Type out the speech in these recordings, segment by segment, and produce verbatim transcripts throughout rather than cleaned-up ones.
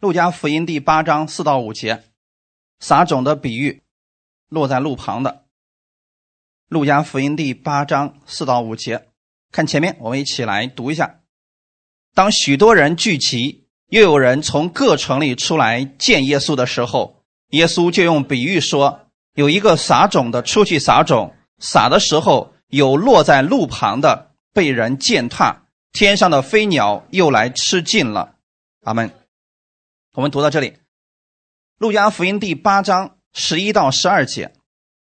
路加福音第八章四到五节，撒种的比喻落在路旁的。路加福音第八章四到五节，看前面，我们一起来读一下。当许多人聚集，又有人从各城里出来见耶稣的时候，耶稣就用比喻说，有一个撒种的出去撒种，撒的时候有落在路旁的，被人践踏，天上的飞鸟又来吃尽了。阿们。我们读到这里，路加福音第八章十一到十二节，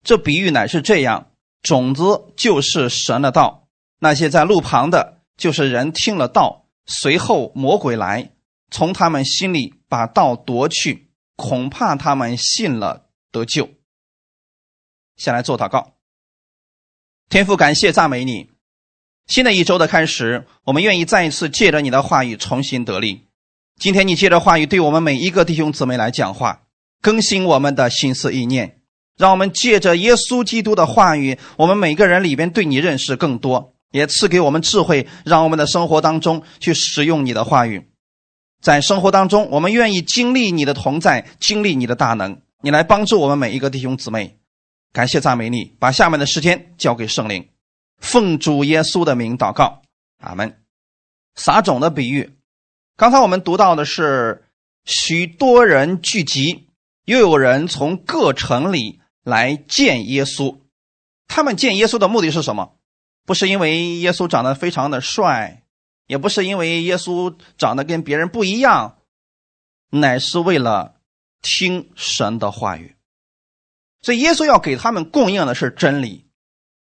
这比喻乃是这样，种子就是神的道，那些在路旁的，就是人听了道，随后魔鬼来，从他们心里把道夺去，恐怕他们信了得救。先来做祷告。天父，感谢赞美你，新的一周的开始，我们愿意再一次借着你的话语重新得力。今天你借着话语对我们每一个弟兄姊妹来讲话，更新我们的心思意念，让我们借着耶稣基督的话语，我们每个人里边对你认识更多，也赐给我们智慧，让我们的生活当中去使用你的话语。在生活当中，我们愿意经历你的同在，经历你的大能，你来帮助我们每一个弟兄姊妹。感谢赞美你，把下面的时间交给圣灵。奉主耶稣的名祷告，阿们。撒种的比喻，刚才我们读到的是许多人聚集，又有人从各城里来见耶稣。他们见耶稣的目的是什么？不是因为耶稣长得非常的帅，也不是因为耶稣长得跟别人不一样，乃是为了听神的话语。所以耶稣要给他们供应的是真理。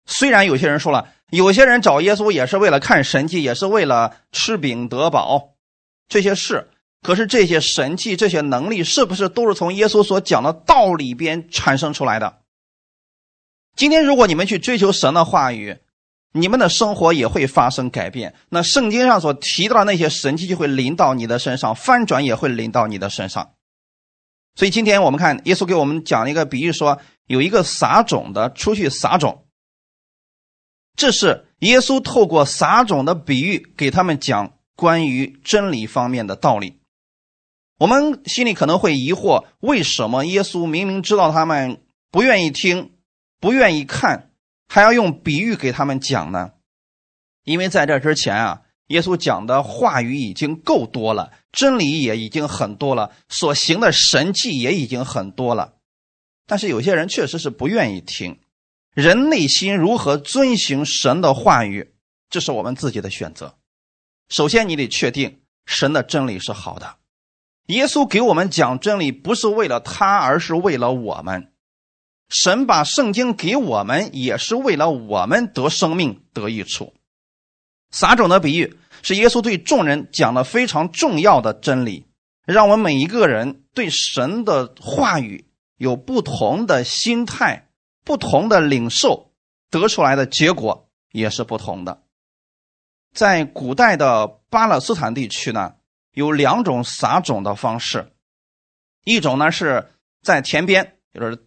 虽然有些人说了，有些人找耶稣也是为了看神迹，也是为了吃饼得饱，这些事，可是这些神迹，这些能力，是不是都是从耶稣所讲的道里边产生出来的？今天如果你们去追求神的话语，你们的生活也会发生改变，那圣经上所提到的那些神迹就会临到你的身上，翻转也会临到你的身上。所以今天我们看耶稣给我们讲了一个比喻，说有一个撒种的出去撒种，这是耶稣透过撒种的比喻给他们讲关于真理方面的道理。我们心里可能会疑惑，为什么耶稣明明知道他们不愿意听，不愿意看，还要用比喻给他们讲呢？因为在这之前啊，耶稣讲的话语已经够多了，真理也已经很多了，所行的神迹也已经很多了，但是有些人确实是不愿意听。人内心如何遵行神的话语，这是我们自己的选择。首先你得确定神的真理是好的，耶稣给我们讲真理不是为了他，而是为了我们。神把圣经给我们也是为了我们得生命得益处。撒种的比喻是耶稣对众人讲的非常重要的真理，让我们每一个人对神的话语有不同的心态，不同的领受，得出来的结果也是不同的。在古代的巴勒斯坦地区呢，有两种撒种的方式。一种呢是在田边，就是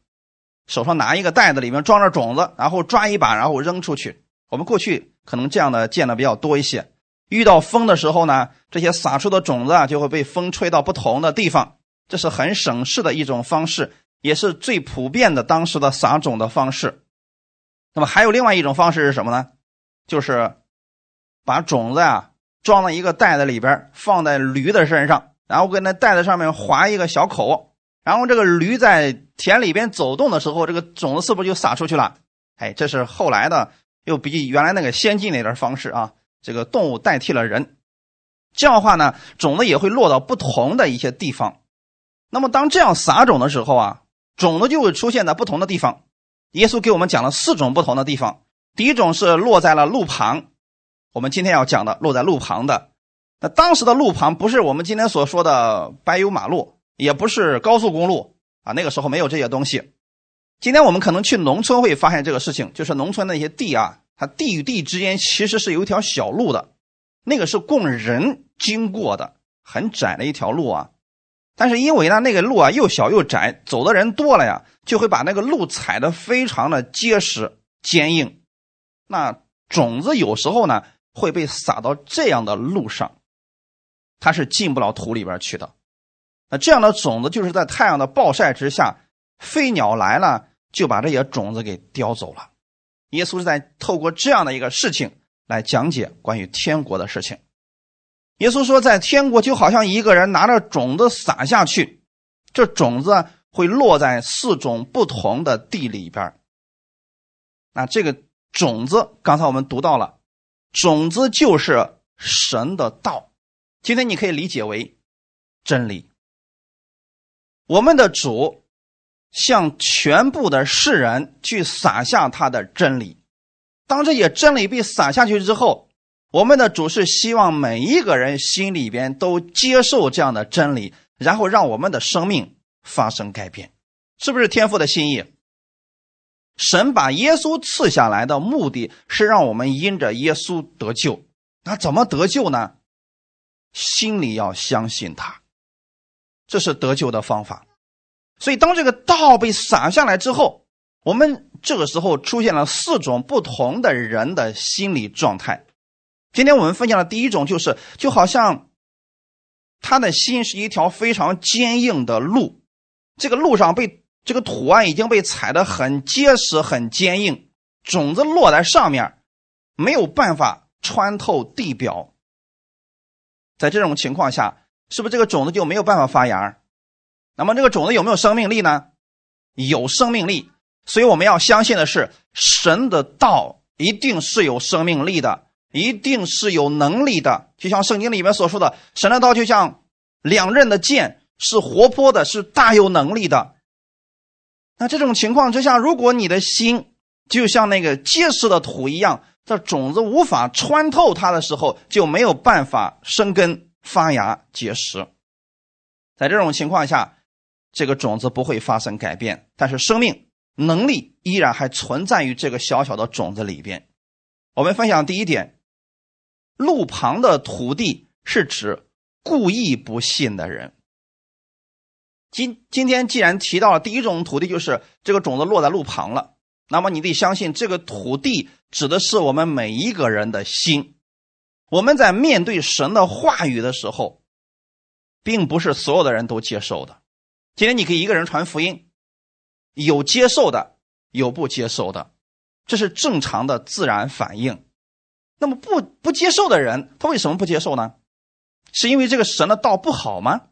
手上拿一个袋子，里面装着种子，然后抓一把，然后扔出去。我们过去可能这样的见的比较多一些。遇到风的时候呢，这些撒出的种子啊就会被风吹到不同的地方，这是很省事的一种方式，也是最普遍的当时的撒种的方式。那么还有另外一种方式是什么呢？就是把种子啊装到一个袋子里边，放在驴的身上，然后跟那袋子上面划一个小口，然后这个驴在田里边走动的时候，这个种子是不是就撒出去了？哎，这是后来的，又比原来那个先进那点方式啊，这个动物代替了人。这样的话呢，种子也会落到不同的一些地方。那么当这样撒种的时候啊，种子就会出现在不同的地方。耶稣给我们讲了四种不同的地方。第一种是落在了路旁，我们今天要讲的落在路旁的。那当时的路旁不是我们今天所说的柏油马路，也不是高速公路啊，那个时候没有这些东西。今天我们可能去农村会发现这个事情，就是农村那些地啊，它地与地之间其实是有一条小路的，那个是供人经过的，很窄的一条路啊。但是因为呢那个路啊又小又窄，走的人多了呀，就会把那个路踩得非常的结实坚硬。那种子有时候呢会被撒到这样的路上，它是进不了土里边去的。那这样的种子就是在太阳的暴晒之下，飞鸟来了就把这些种子给叼走了。耶稣是在透过这样的一个事情来讲解关于天国的事情。耶稣说，在天国就好像一个人拿着种子撒下去，这种子会落在四种不同的地里边。那这个种子刚才我们读到了，种子就是神的道，今天你可以理解为真理。我们的主向全部的世人去撒下他的真理，当这些真理被撒下去之后，我们的主是希望每一个人心里边都接受这样的真理，然后让我们的生命发生改变，是不是天父的心意？神把耶稣赐下来的目的是让我们因着耶稣得救，那怎么得救呢？心里要相信他，这是得救的方法。所以当这个道被撒下来之后，我们这个时候出现了四种不同的人的心理状态。今天我们分享的第一种就是，就好像他的心是一条非常坚硬的路，这个路上被这个土啊已经被踩得很结实很坚硬，种子落在上面没有办法穿透地表。在这种情况下，是不是这个种子就没有办法发芽？那么这个种子有没有生命力呢？有生命力。所以我们要相信的是，神的道一定是有生命力的，一定是有能力的。就像圣经里面所说的，神的道就像两刃的剑，是活泼的，是大有能力的。那这种情况之下，如果你的心就像那个结实的土一样，这种子无法穿透它的时候，就没有办法生根发芽结实。在这种情况下，这个种子不会发生改变，但是生命能力依然还存在于这个小小的种子里边。我们分享第一点，路旁的土地是指故意不信的人。今今天既然提到了第一种土地，就是这个种子落在路旁了，那么你得相信这个土地指的是我们每一个人的心。我们在面对神的话语的时候，并不是所有的人都接受的。今天你给一个人传福音，有接受的，有不接受的，这是正常的自然反应。那么不不接受的人，他为什么不接受呢？是因为这个神的道不好吗？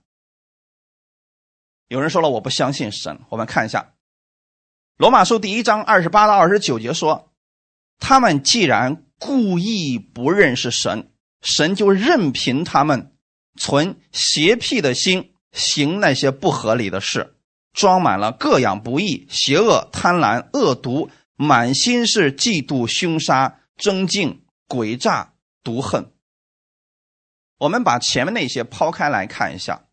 有人说了，我不相信神。我们看一下罗马书第一章二十八到二十九节说，他们既然故意不认识神，神就任凭他们存邪僻的心，行那些不合理的事，装满了各样不义、邪恶、贪婪、恶毒，满心是嫉妒、凶杀、争竞、诡诈、毒恨。我们把前面那些抛开来看一下，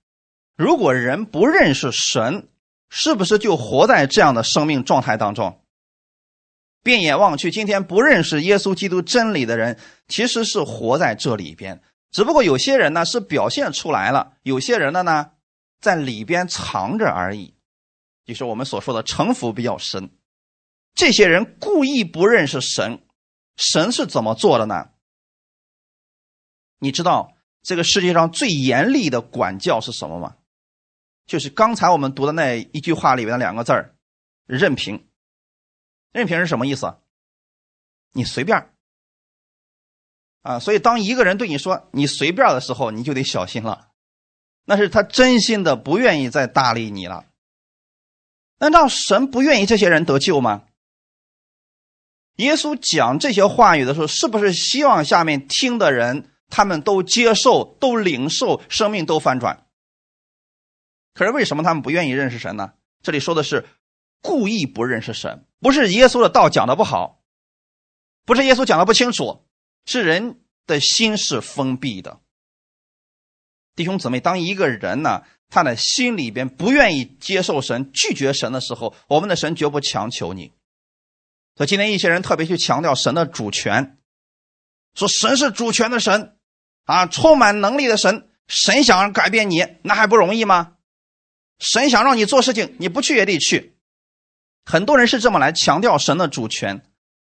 如果人不认识神，是不是就活在这样的生命状态当中？遍眼望去，今天不认识耶稣基督真理的人，其实是活在这里边。只不过有些人呢是表现出来了，有些人的呢在里边藏着而已，就是我们所说的城府比较深。这些人故意不认识神，神是怎么做的呢？你知道这个世界上最严厉的管教是什么吗？就是刚才我们读的那一句话里面的两个字儿，任凭。任凭是什么意思？你随便啊！所以当一个人对你说你随便的时候，你就得小心了，那是他真心的不愿意再搭理你了。难道神不愿意这些人得救吗？耶稣讲这些话语的时候，是不是希望下面听的人他们都接受，都领受，生命都翻转？可是为什么他们不愿意认识神呢？这里说的是故意不认识神，不是耶稣的道讲的不好，不是耶稣讲的不清楚，是人的心是封闭的。弟兄姊妹，当一个人呢，他的心里边不愿意接受神，拒绝神的时候，我们的神绝不强求你。所以今天一些人特别去强调神的主权，说神是主权的神啊，充满能力的神，神想改变你，那还不容易吗？神想让你做事情，你不去也得去。很多人是这么来强调神的主权，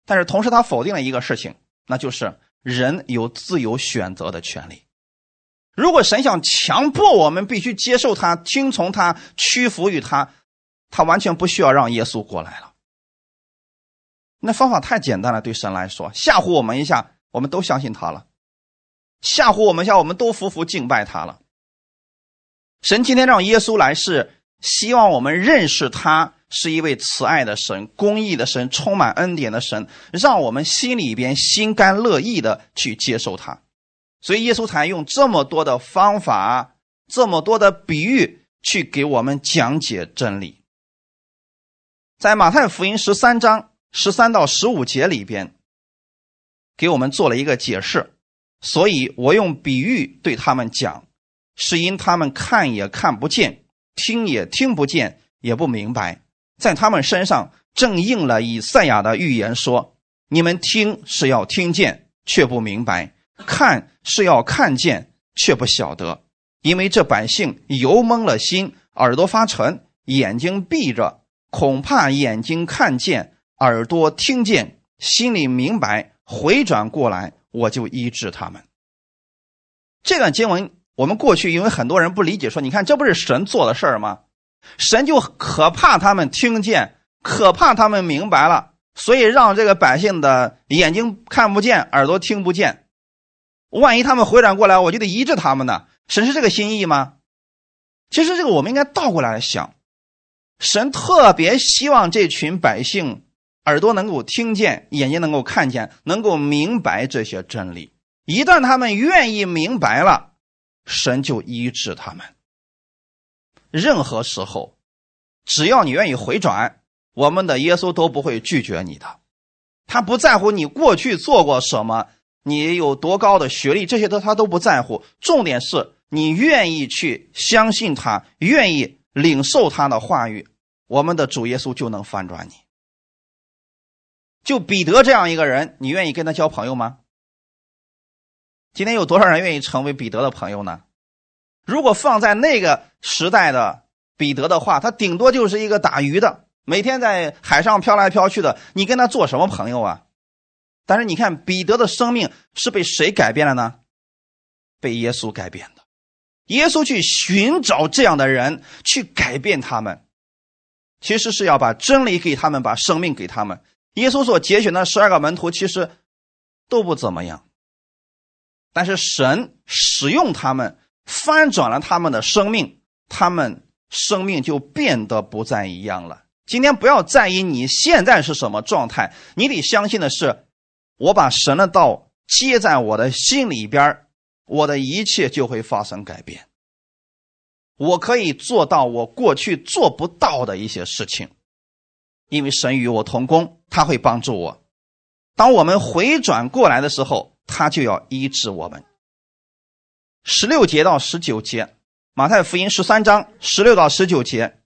但是同时他否定了一个事情，那就是人有自由选择的权利。如果神想强迫我们必须接受他、听从他、屈服于他，他完全不需要让耶稣过来了。那方法太简单了，对神来说，吓唬我们一下，我们都相信他了；吓唬我们一下，我们都服服敬拜他了。神今天让耶稣来，是希望我们认识他是一位慈爱的神、公义的神、充满恩典的神，让我们心里边心甘乐意的去接受他。所以耶稣才用这么多的方法、这么多的比喻去给我们讲解真理。在马太福音十三章十三到十五节里边给我们做了一个解释，所以我用比喻对他们讲，是因他们看也看不见，听也听不见，也不明白，在他们身上正应了以赛亚的预言说，你们听是要听见，却不明白，看是要看见，却不晓得，因为这百姓油蒙了心，耳朵发沉，眼睛闭着，恐怕眼睛看见，耳朵听见，心里明白，回转过来，我就医治他们。这段经文我们过去因为很多人不理解，说你看这不是神做的事儿吗？神就可怕他们听见，可怕他们明白了，所以让这个百姓的眼睛看不见，耳朵听不见，万一他们回转过来，我就得医治他们呢。神是这个心意吗？其实这个我们应该倒过来想，神特别希望这群百姓耳朵能够听见，眼睛能够看见，能够明白这些真理。一旦他们愿意明白了，神就医治他们。任何时候，只要你愿意回转，我们的耶稣都不会拒绝你的。他不在乎你过去做过什么，你有多高的学历，这些都他都不在乎。重点是你愿意去相信他，愿意领受他的话语，我们的主耶稣就能翻转你。就彼得这样一个人，你愿意跟他交朋友吗？今天有多少人愿意成为彼得的朋友呢？如果放在那个时代的彼得的话，他顶多就是一个打鱼的，每天在海上飘来飘去的，你跟他做什么朋友啊？但是你看彼得的生命是被谁改变了呢？被耶稣改变的。耶稣去寻找这样的人，去改变他们，其实是要把真理给他们，把生命给他们。耶稣所节选的十二个门徒其实都不怎么样，但是神使用他们，翻转了他们的生命，他们生命就变得不再一样了。今天不要在意你现在是什么状态，你得相信的是，我把神的道接在我的心里边，我的一切就会发生改变。我可以做到我过去做不到的一些事情，因为神与我同工，他会帮助我。当我们回转过来的时候，他就要医治我们。十六节到十九节，马太福音十三章十六到十九节，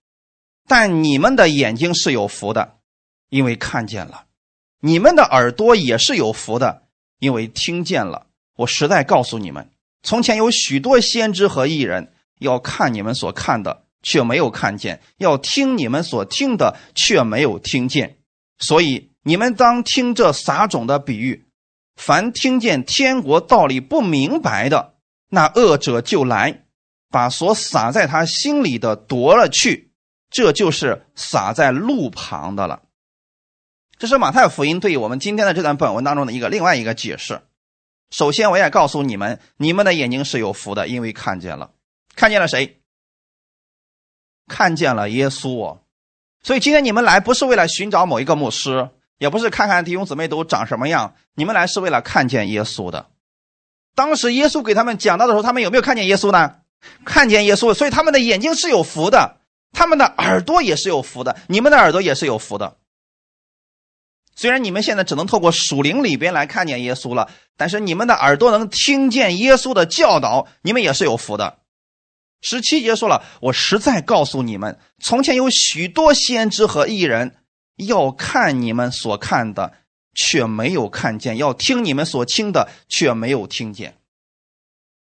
但你们的眼睛是有福的，因为看见了；你们的耳朵也是有福的，因为听见了。我实在告诉你们，从前有许多先知和义人，要看你们所看的，却没有看见；要听你们所听的，却没有听见。所以你们当听这撒种的比喻，凡听见天国道理不明白的，那恶者就来，把所撒在他心里的夺了去，这就是撒在路旁的了。这是马太福音对我们今天的这段本文当中的一个另外一个解释。首先我也告诉你们，你们的眼睛是有福的，因为看见了。看见了谁？看见了耶稣哦。所以今天你们来不是为了寻找某一个牧师，也不是看看弟兄姊妹都长什么样，你们来是为了看见耶稣的。当时耶稣给他们讲到的时候，他们有没有看见耶稣呢？看见耶稣，所以他们的眼睛是有福的，他们的耳朵也是有福的，你们的耳朵也是有福的。虽然你们现在只能透过属灵里边来看见耶稣了，但是你们的耳朵能听见耶稣的教导，你们也是有福的。十七节说了，我实在告诉你们，从前有许多先知和义人，要看你们所看的，却没有看见；要听你们所听的，却没有听见。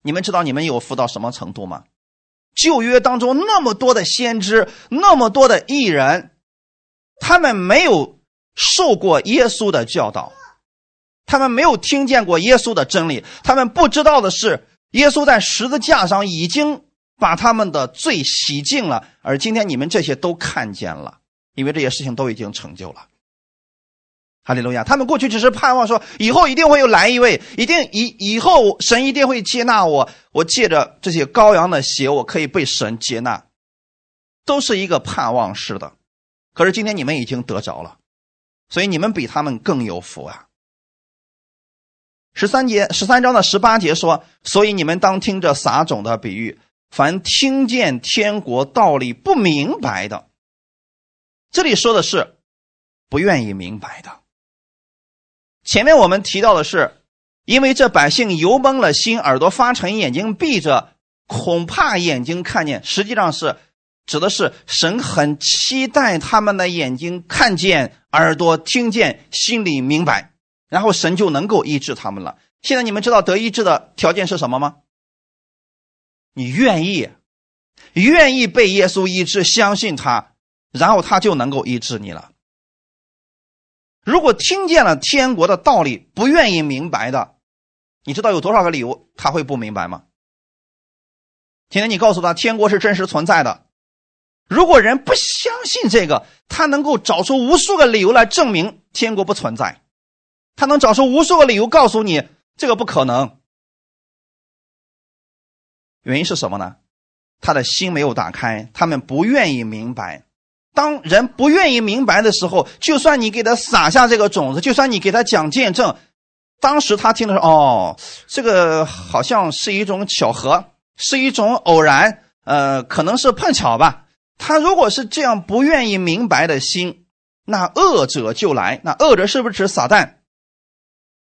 你们知道你们有福到什么程度吗？旧约当中那么多的先知，那么多的义人，他们没有受过耶稣的教导，他们没有听见过耶稣的真理，他们不知道的是耶稣在十字架上已经把他们的罪洗净了，而今天你们这些都看见了，因为这些事情都已经成就了。哈利路亚！他们过去只是盼望说，以后一定会有来一位，一定以以后神一定会接纳我，我借着这些羔羊的血，我可以被神接纳，都是一个盼望式的。可是今天你们已经得着了，所以你们比他们更有福啊！十三节，十三章的十八节说：“所以你们当听着撒种的比喻，凡听见天国道理不明白的。”这里说的是不愿意明白的。前面我们提到的是，因为这百姓油蒙了心，耳朵发沉，眼睛闭着，恐怕眼睛看见。实际上是指的是神很期待他们的眼睛看见，耳朵听见，心里明白，然后神就能够医治他们了。现在你们知道得医治的条件是什么吗？你愿意，愿意被耶稣医治，相信他，然后他就能够医治你了。如果听见了天国的道理不愿意明白的，你知道有多少个理由他会不明白吗？今天你告诉他天国是真实存在的，如果人不相信这个，他能够找出无数个理由来证明天国不存在，他能找出无数个理由告诉你这个不可能。原因是什么呢？他的心没有打开，他们不愿意明白。当人不愿意明白的时候，就算你给他撒下这个种子，就算你给他讲见证，当时他听的时候，哦，这个好像是一种巧合，是一种偶然，呃，可能是碰巧吧。他如果是这样不愿意明白的心，那恶者就来。那恶者是不是指撒旦？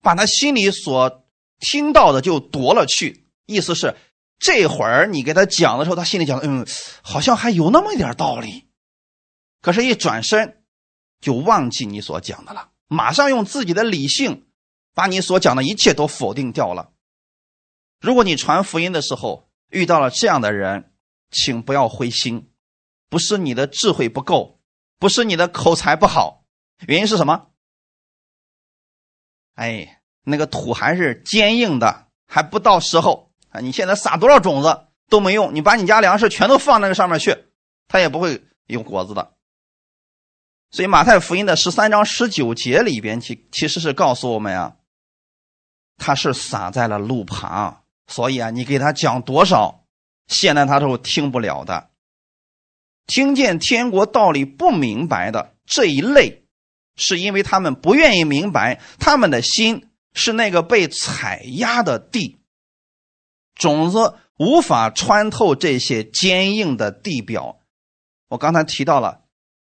把他心里所听到的就夺了去。意思是，这会儿你给他讲的时候，他心里讲的，嗯，好像还有那么一点道理。可是，一转身就忘记你所讲的了，马上用自己的理性把你所讲的一切都否定掉了。如果你传福音的时候遇到了这样的人，请不要灰心。不是你的智慧不够，不是你的口才不好，原因是什么？哎，那个土还是坚硬的，还不到时候。你现在撒多少种子都没用，你把你家粮食全都放那个上面去，它也不会有果子的。所以马太福音的十三章十九节里边其其实是告诉我们啊，他是撒在了路旁，所以啊，你给他讲多少，现在他都听不了的。听见天国道理不明白的这一类，是因为他们不愿意明白，他们的心是那个被踩压的地，种子无法穿透这些坚硬的地表。我刚才提到了，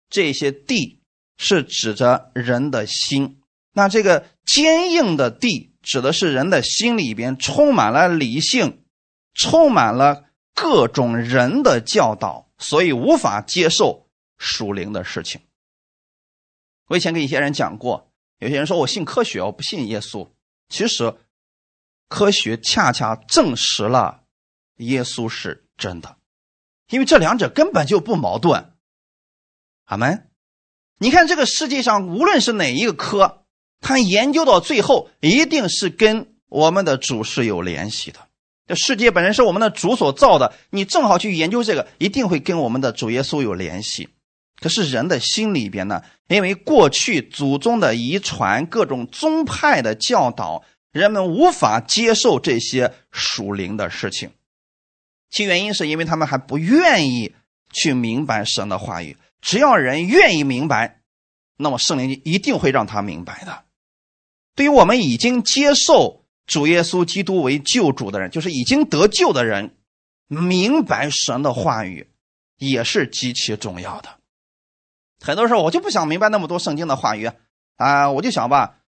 这些地是指着人的心，那这个坚硬的地指的是人的心里边充满了理性，充满了各种人的教导，所以无法接受属灵的事情。我以前跟一些人讲过，有些人说我信科学，我不信耶稣。其实科学恰恰证实了耶稣是真的，因为这两者根本就不矛盾。阿们。你看这个世界上无论是哪一个科，它研究到最后一定是跟我们的主是有联系的。这世界本身是我们的主所造的，你正好去研究这个，一定会跟我们的主耶稣有联系。可是人的心里边呢，因为过去祖宗的遗传，各种宗派的教导，人们无法接受这些属灵的事情。其原因是因为他们还不愿意去明白神的话语。只要人愿意明白，那么圣灵一定会让他明白的。对于我们已经接受主耶稣基督为救主的人，就是已经得救的人，明白神的话语也是极其重要的。很多时候我就不想明白那么多圣经的话语啊，我就想吧，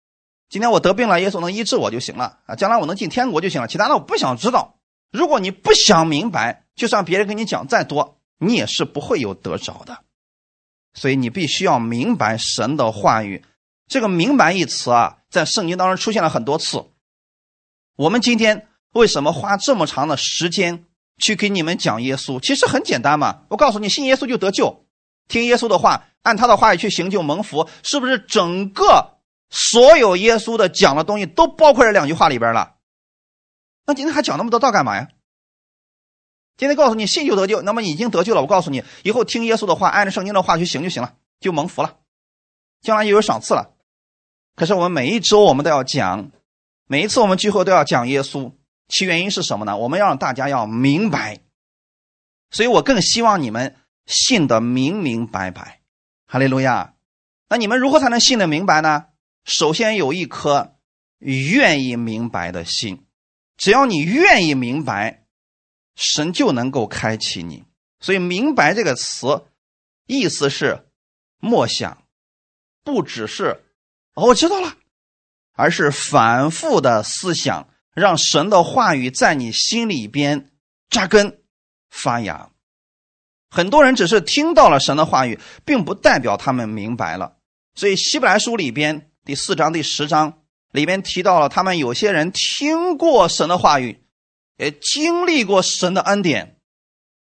今天我得病了，耶稣能医治我就行了啊，将来我能进天国就行了，其他的我不想知道。如果你不想明白，就算别人跟你讲再多，你也是不会有得着的。所以你必须要明白神的话语。这个明白一词啊，在圣经当中出现了很多次。我们今天为什么花这么长的时间去给你们讲耶稣？其实很简单嘛，我告诉你，信耶稣就得救，听耶稣的话，按他的话语去行就蒙福，是不是整个所有耶稣的讲的东西都包括这两句话里边了？那今天还讲那么多道干嘛呀？今天告诉你信就得救，那么你已经得救了。我告诉你，以后听耶稣的话，按照圣经的话去行就行了，就蒙福了，将来也有赏赐了。可是我们每一周我们都要讲，每一次我们聚会都要讲耶稣，其原因是什么呢？我们要让大家要明白。所以我更希望你们信得明明白白。哈利路亚！那你们如何才能信得明白呢？首先有一颗愿意明白的心，只要你愿意明白，神就能够开启你。所以明白这个词意思是默想，不只是、哦、我知道了，而是反复的思想，让神的话语在你心里边扎根发芽。很多人只是听到了神的话语，并不代表他们明白了。所以希伯来书里边第四章第十章里边提到了，他们有些人听过神的话语，也经历过神的恩典，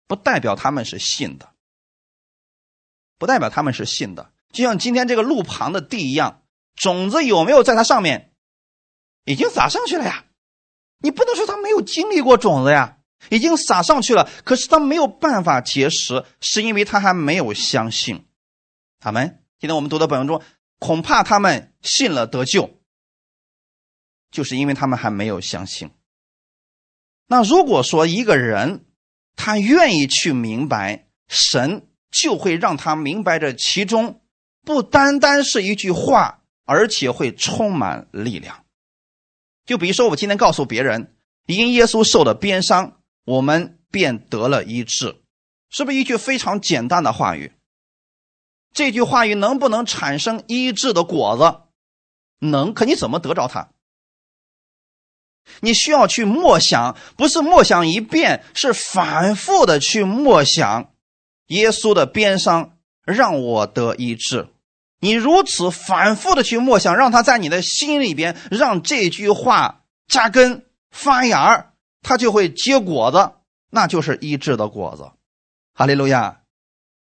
不代表他们是信的，不代表他们是信的。就像今天这个路旁的地一样，种子有没有在它上面，已经撒上去了呀。你不能说他没有经历过种子呀，已经撒上去了，可是他没有办法结实，是因为他还没有相信。他们今天我们读的本文中，恐怕他们信了得救，就是因为他们还没有相信。那如果说一个人他愿意去明白，神就会让他明白这其中不单单是一句话，而且会充满力量。就比如说我今天告诉别人，因耶稣受的鞭伤，我们便得了医治，是不是一句非常简单的话语？这句话语能不能产生医治的果子？能。可你怎么得着它？你需要去默想，不是默想一遍，是反复的去默想，耶稣的鞭伤让我得医治。你如此反复的去默想，让它在你的心里边，让这句话扎根发芽，它就会结果子，那就是医治的果子。哈利路亚！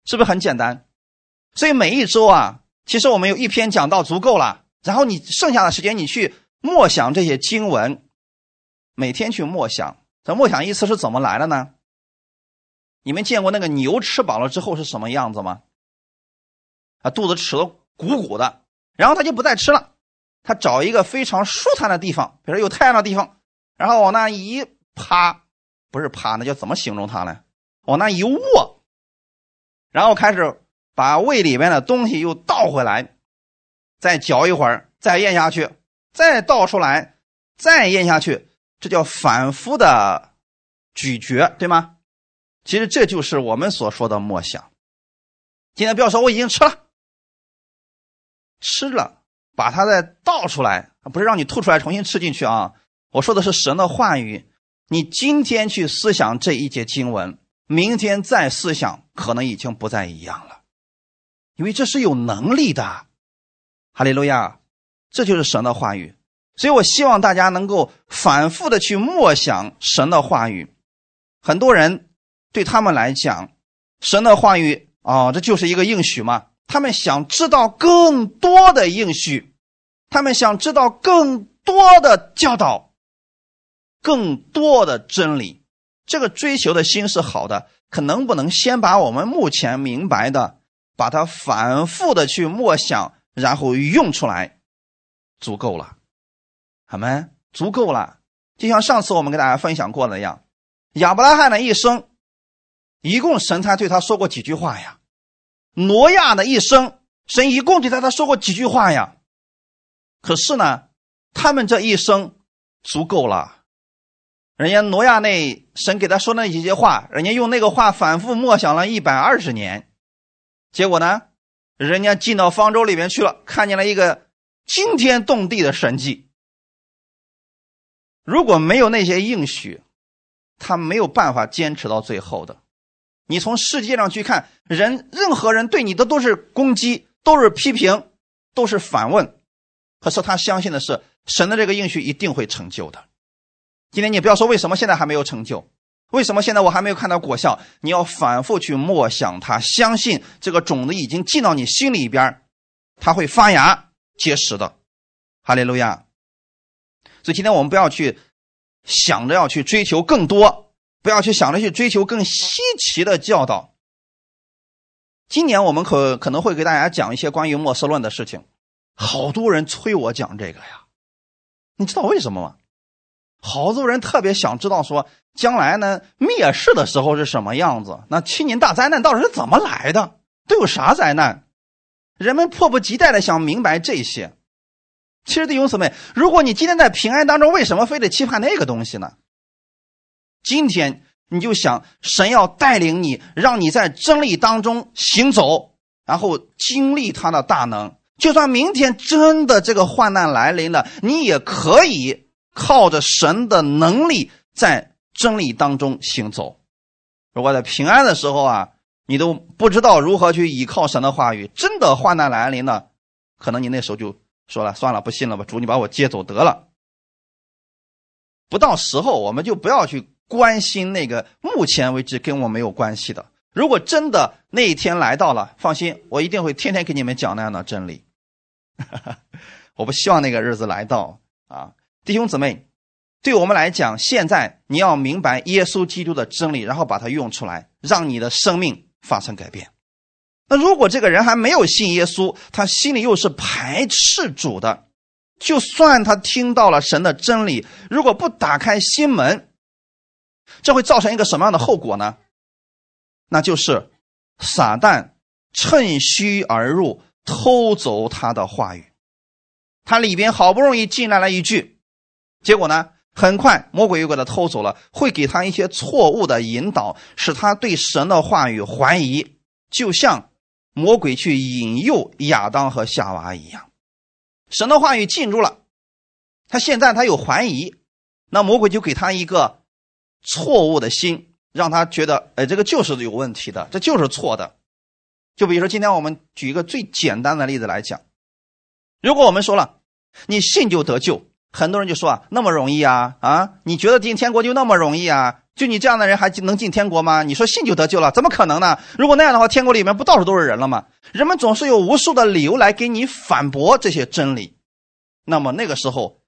是不是很简单？所以每一周啊，其实我们有一篇讲道足够了，然后你剩下的时间你去默想这些经文，每天去默想。这默想一次是怎么来的呢？你们见过那个牛吃饱了之后是什么样子吗？啊，肚子吃得鼓鼓的，然后它就不再吃了，它找一个非常舒坦的地方，比如说有太阳的地方，然后往那一趴，不是趴，那叫怎么形容它呢？往那一卧，然后开始把胃里面的东西又倒回来，再嚼一会儿，再咽下去，再倒出来，再咽下去，这叫反复的咀嚼，对吗？其实这就是我们所说的默想。今天不要说我已经吃了，吃了把它再倒出来，不是让你吐出来重新吃进去啊。我说的是神的话语，你今天去思想这一节经文，明天再思想，可能已经不再一样了，因为这是有能力的。哈利路亚！这就是神的话语。所以我希望大家能够反复的去默想神的话语。很多人对他们来讲，神的话语啊、哦，这就是一个应许嘛。他们想知道更多的应许，他们想知道更多的教导，更多的真理。这个追求的心是好的，可能不能先把我们目前明白的把它反复的去默想，然后用出来，足够了。阿们，足够了。就像上次我们给大家分享过的一样，亚伯拉罕的一生一共神才对他说过几句话呀？挪亚的一生神一共对他说过几句话呀？可是呢，他们这一生足够了。人家挪亚那神给他说那几句话，人家用那个话反复默想了一百二十年，结果呢，人家进到方舟里面去了，看见了一个惊天动地的神迹。如果没有那些应许，他没有办法坚持到最后的。你从世界上去看，人任何人对你的都是攻击，都是批评，都是反问，可是他相信的是神的这个应许一定会成就的。今天你不要说为什么现在还没有成就，为什么现在我还没有看到果效，你要反复去默想它，相信这个种子已经进到你心里边，它会发芽结实的。哈利路亚！所以今天我们不要去想着要去追求更多，不要去想着去追求更稀奇的教导。今年我们可可能会给大家讲一些关于末世论的事情，好多人催我讲这个呀，你知道为什么吗？好多人特别想知道说将来呢灭世的时候是什么样子，那七年大灾难到底是怎么来的，都有啥灾难，人们迫不及待的想明白这些。其实弟兄姊妹，如果你今天在平安当中，为什么非得期盼那个东西呢？今天你就想神要带领你，让你在真理当中行走，然后经历他的大能，就算明天真的这个患难来临了，你也可以靠着神的能力在真理当中行走。如果在平安的时候啊，你都不知道如何去倚靠神的话语，真的患难来临了，可能你那时候就说了，算了，不信了吧，主你把我接走得了。不到时候我们就不要去关心那个目前为止跟我没有关系的。如果真的那一天来到了，放心，我一定会天天给你们讲那样的真理我不希望那个日子来到啊，弟兄姊妹，对我们来讲，现在你要明白耶稣基督的真理，然后把它用出来，让你的生命发生改变。那如果这个人还没有信耶稣，他心里又是排斥主的，就算他听到了神的真理，如果不打开心门，这会造成一个什么样的后果呢？那就是撒旦趁虚而入，偷走他的话语。他里边好不容易进来了一句，结果呢，很快魔鬼又给他偷走了，会给他一些错误的引导，使他对神的话语怀疑，就像魔鬼去引诱亚当和夏娃一样。神的话语进入了他，现在他有怀疑，那魔鬼就给他一个错误的心，让他觉得哎，这个就是有问题的，这就是错的。就比如说今天我们举一个最简单的例子来讲，如果我们说了你信就得救，很多人就说啊，那么容易啊啊，你觉得进天国就那么容易啊，就你这样的人还能进天国吗？你说信就得救了，怎么可能呢？如果那样的话，天国里面不到处都是人了吗？人们总是有无数的理由来给你反驳这些真理。那么那个时候，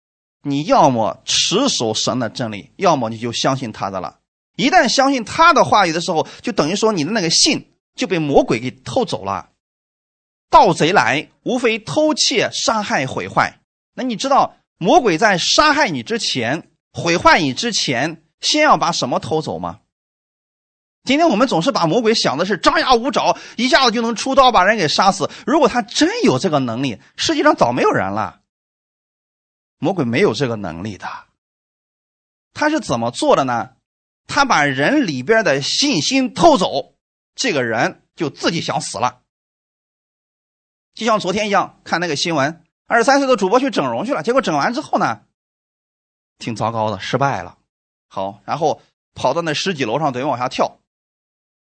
你要么持守神的真理，要么你就相信他的了。一旦相信他的话语的时候，就等于说你的那个信就被魔鬼给偷走了。盗贼来，无非偷窃、杀害、毁坏。那你知道魔鬼在杀害你之前、毁坏你之前，先要把什么偷走吗？今天我们总是把魔鬼想的是张牙舞爪，一下子就能出刀把人给杀死。如果他真有这个能力，世界上早没有人了。魔鬼没有这个能力的。他是怎么做的呢？他把人里边的信心偷走，这个人就自己想死了。就像昨天一样，看那个新闻，二十三岁的主播去整容去了，结果整完之后呢，挺糟糕的，失败了。好，然后跑到那十几楼上等于往下跳，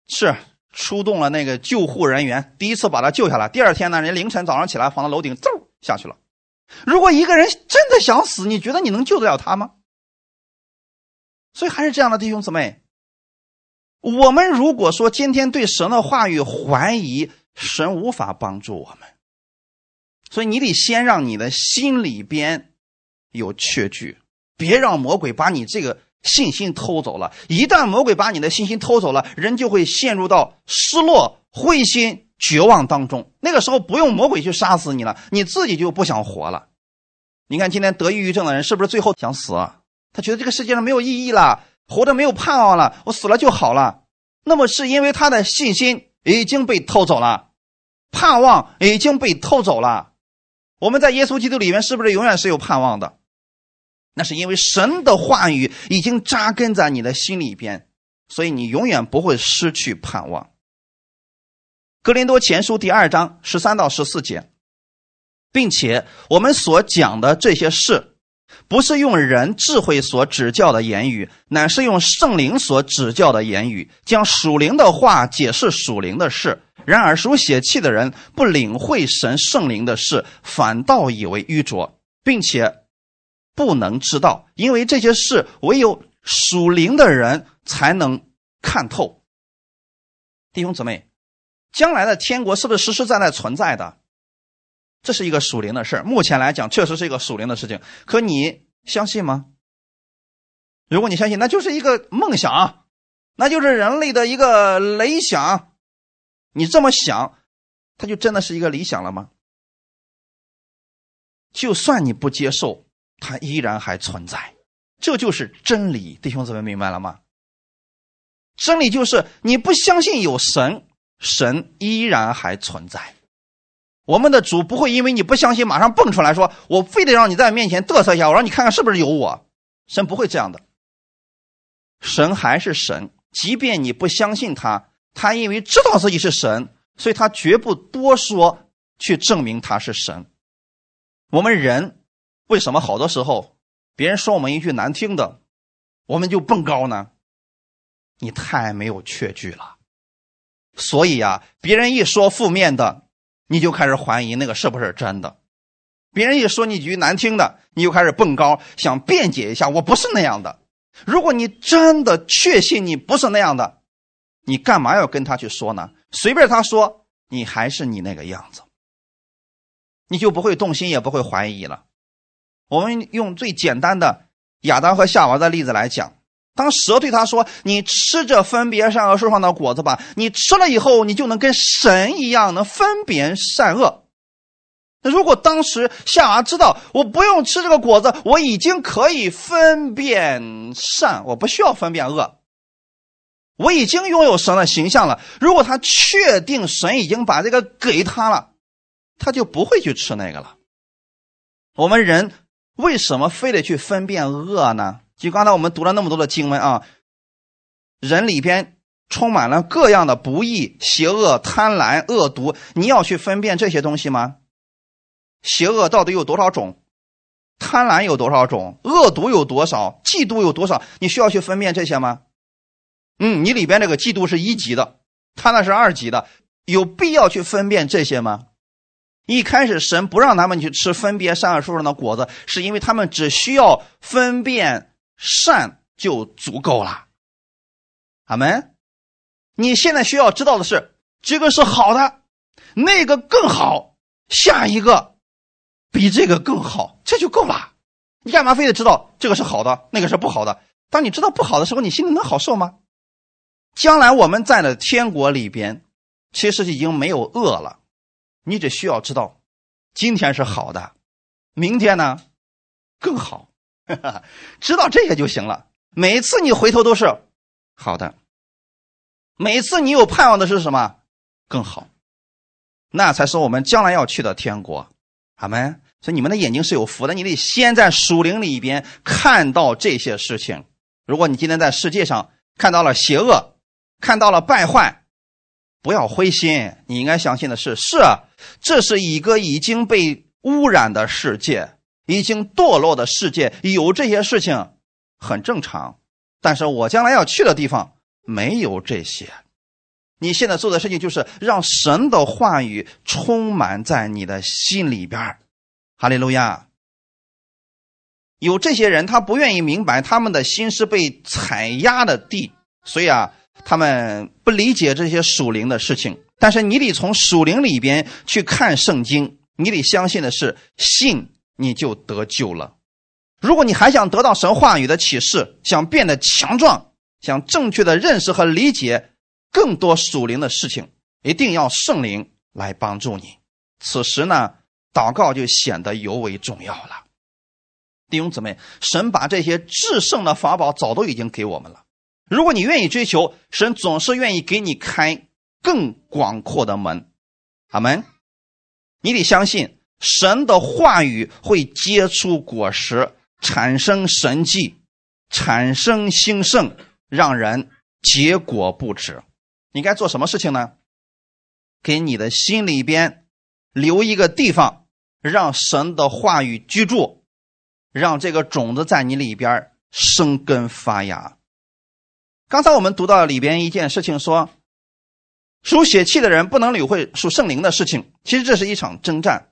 是出动了那个救护人员，第一次把他救下来，第二天呢，人凌晨早上起来放到楼顶揍下去了。如果一个人真的想死，你觉得你能救得了他吗？所以还是这样的，弟兄姊妹，我们如果说今天对神的话语怀疑，神无法帮助我们。所以你得先让你的心里边有确据，别让魔鬼把你这个信心偷走了。一旦魔鬼把你的信心偷走了，人就会陷入到失落、灰心、绝望当中。那个时候不用魔鬼去杀死你了，你自己就不想活了。你看今天得抑郁症的人是不是最后想死啊？他觉得这个世界上没有意义了，活着没有盼望了，我死了就好了。那么是因为他的信心已经被偷走了，盼望已经被偷走了。我们在耶稣基督里面是不是永远是有盼望的？那是因为神的话语已经扎根在你的心里边，所以你永远不会失去盼望。哥林多前书第二章十三到十四节，并且我们所讲的这些事，不是用人智慧所指教的言语，乃是用圣灵所指教的言语，将属灵的话解释属灵的事。然而属血气的人不领会神圣灵的事，反倒以为愚拙，并且不能知道，因为这些事唯有属灵的人才能看透。弟兄姊妹，将来的天国是不是实实在在存在的？这是一个属灵的事，目前来讲确实是一个属灵的事情，可你相信吗？如果你相信，那就是一个梦想，那就是人类的一个理想。你这么想，它就真的是一个理想了吗？就算你不接受，它依然还存在。这就是真理，弟兄姊妹明白了吗？真理就是你不相信有神，神依然还存在。我们的主不会因为你不相信马上蹦出来说我非得让你在面前嘚瑟一下，我让你看看是不是有我。神不会这样的，神还是神，即便你不相信他，他因为知道自己是神，所以他绝不多说去证明他是神。我们人为什么好多时候别人说我们一句难听的我们就蹦高呢？你太没有确据了。所以啊，别人一说负面的你就开始怀疑那个是不是真的，别人一说你一句难听的你就开始蹦高想辩解一下，我不是那样的。如果你真的确信你不是那样的，你干嘛要跟他去说呢？随便他说你还是你那个样子，你就不会动心也不会怀疑了。我们用最简单的亚当和夏娃的例子来讲，当蛇对他说你吃着分别善恶树上的果子吧，你吃了以后你就能跟神一样能分别善恶。如果当时夏娃知道我不用吃这个果子，我已经可以分辨善，我不需要分辨恶，我已经拥有神的形象了，如果他确定神已经把这个给他了，他就不会去吃那个了。我们人为什么非得去分辨恶呢？就刚才我们读了那么多的经文啊，人里边充满了各样的不义、邪恶、贪婪、恶毒，你要去分辨这些东西吗？邪恶到底有多少种？贪婪有多少种？恶毒有多少？嫉妒有多少？你需要去分辨这些吗？嗯，你里边这个嫉妒是一级的，贪婪是二级的，有必要去分辨这些吗？一开始神不让他们去吃分别善恶树上的果子，是因为他们只需要分辨善就足够了。阿们。你现在需要知道的是，这个是好的，那个更好，下一个比这个更好，这就够了。你干嘛非得知道这个是好的，那个是不好的？当你知道不好的时候，你心里能好受吗？将来我们在的天国里边，其实已经没有恶了。你只需要知道今天是好的，明天呢更好，呵呵，知道这些就行了。每一次你回头都是好的，每一次你有盼望的是什么？更好。那才是我们将来要去的天国。阿们。所以你们的眼睛是有福的，你得先在属灵里边看到这些事情。如果你今天在世界上看到了邪恶，看到了败坏，不要灰心，你应该相信的是，是啊，这是一个已经被污染的世界，已经堕落的世界，有这些事情很正常。但是我将来要去的地方没有这些。你现在做的事情就是让神的话语充满在你的心里边。哈利路亚。有这些人他不愿意明白，他们的心是被踩压的地，所以啊他们不理解这些属灵的事情。但是你得从属灵里边去看圣经，你得相信的是，信你就得救了。如果你还想得到神话语的启示，想变得强壮，想正确的认识和理解更多属灵的事情，一定要圣灵来帮助你。此时呢，祷告就显得尤为重要了。弟兄姊妹，神把这些至圣的法宝早都已经给我们了，如果你愿意追求，神总是愿意给你开更广阔的门。阿们。你得相信神的话语会结出果实，产生神迹，产生兴盛，让人结果不止。你该做什么事情呢？给你的心里边留一个地方，让神的话语居住，让这个种子在你里边生根发芽。刚才我们读到里边一件事情说，属血气的人不能领会属圣灵的事情。其实这是一场征战，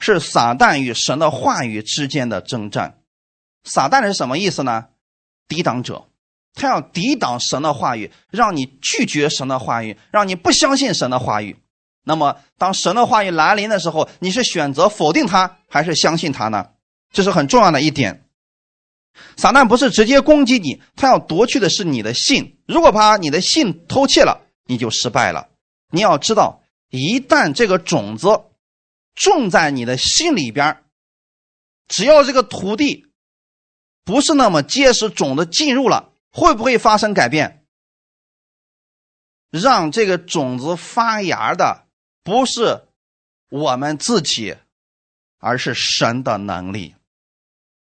是撒旦与神的话语之间的征战。撒旦是什么意思呢？抵挡者，他要抵挡神的话语，让你拒绝神的话语，让你不相信神的话语。那么当神的话语来临的时候，你是选择否定他还是相信他呢？这是很重要的一点。撒旦不是直接攻击你，他要夺去的是你的信。如果把你的信偷窃了，你就失败了。你要知道，一旦这个种子种在你的心里边，只要这个土地不是那么结实，种子进入了，会不会发生改变？让这个种子发芽的不是我们自己，而是神的能力。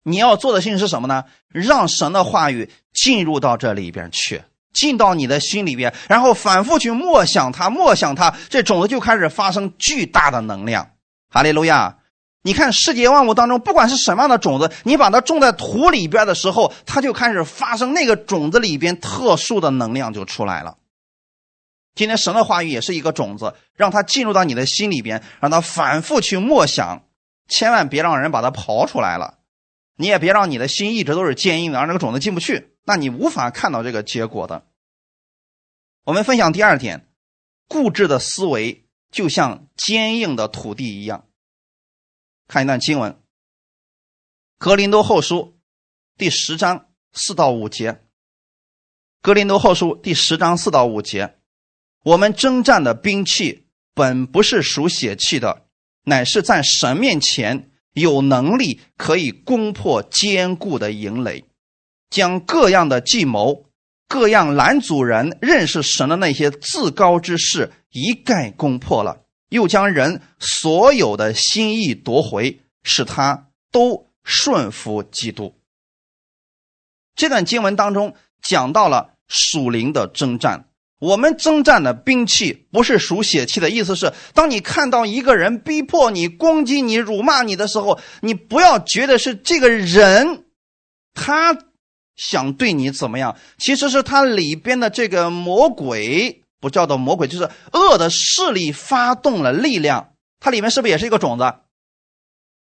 你要做的事情是什么呢？让神的话语进入到这里边去，进到你的心里边，然后反复去默想它，默想它，这种子就开始发生巨大的能量。哈利路亚！你看世界万物当中，不管是什么样的种子，你把它种在土里边的时候，它就开始发生那个种子里边特殊的能量就出来了。今天神的话语也是一个种子，让它进入到你的心里边，让它反复去默想，千万别让人把它刨出来了。你也别让你的心一直都是坚硬的，让这个种子进不去，那你无法看到这个结果的。我们分享第二点，固执的思维就像坚硬的土地一样。看一段经文，格林多后书第十章四到五节。格林多后书第十章四到五节，我们征战的兵器本不是属血气的，乃是在神面前有能力可以攻破坚固的营垒，将各样的计谋、各样拦阻人认识神的那些自高之事一概攻破了，又将人所有的心意夺回，使他都顺服基督。这段经文当中讲到了属灵的征战，我们征战的兵器不是属血气的，意思是当你看到一个人逼迫你、攻击你、辱骂你的时候，你不要觉得是这个人他想对你怎么样，其实是他里边的这个魔鬼，不叫做魔鬼，就是恶的势力发动了力量。它里面是不是也是一个种子？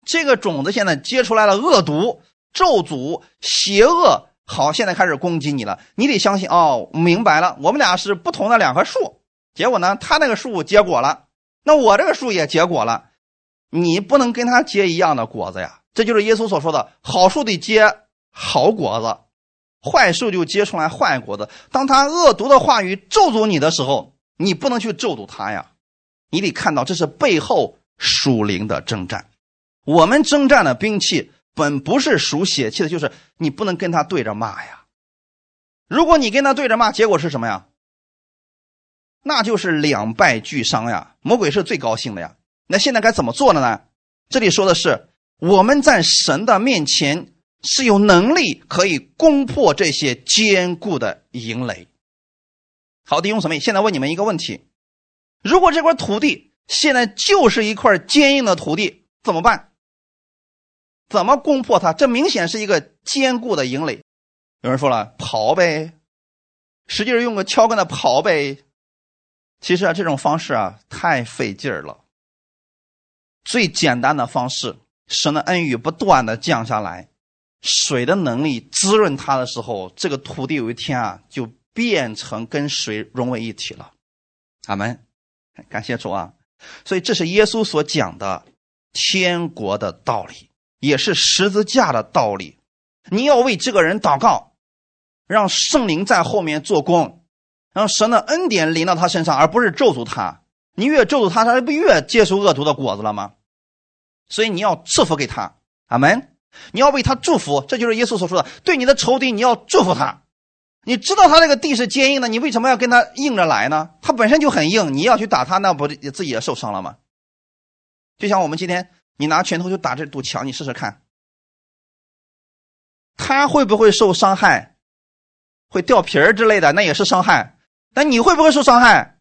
这个种子现在结出来了恶毒、咒诅、邪恶，好，现在开始攻击你了，你得相信，哦，明白了，我们俩是不同的两棵树，结果呢，他那个树结果了，那我这个树也结果了，你不能跟他结一样的果子呀。这就是耶稣所说的，好树得结好果子，坏树就结出来坏果子。当他恶毒的话语咒诅你的时候，你不能去咒诅他呀，你得看到这是背后属灵的征战。我们征战的兵器本不是属血气的，就是你不能跟他对着骂呀。如果你跟他对着骂，结果是什么呀？那就是两败俱伤呀，魔鬼是最高兴的呀。那现在该怎么做了呢？这里说的是，我们在神的面前是有能力可以攻破这些坚固的营垒。好，弟兄姊妹，现在问你们一个问题，如果这块土地现在就是一块坚硬的土地，怎么办？怎么攻破它？这明显是一个坚固的营垒。有人说了，刨呗，实际是用个锹跟它刨呗。其实啊，这种方式啊太费劲了。最简单的方式，神的恩雨不断的降下来，水的能力滋润它的时候，这个土地有一天啊就变成跟水融为一体了。阿们，感谢主啊！所以这是耶稣所讲的天国的道理，也是十字架的道理。你要为这个人祷告，让圣灵在后面做工，让神的恩典临到他身上，而不是咒诅他。你越咒诅他，他不越结出恶毒的果子了吗？所以你要赐福给他，阿们，你要为他祝福。这就是耶稣所说的，对你的仇敌你要祝福他。你知道他这个地是坚硬的，你为什么要跟他硬着来呢？他本身就很硬，你要去打他，那不自己也受伤了吗？就像我们今天你拿拳头就打这堵墙，你试试看，他会不会受伤害？会掉皮儿之类的，那也是伤害。那你会不会受伤害？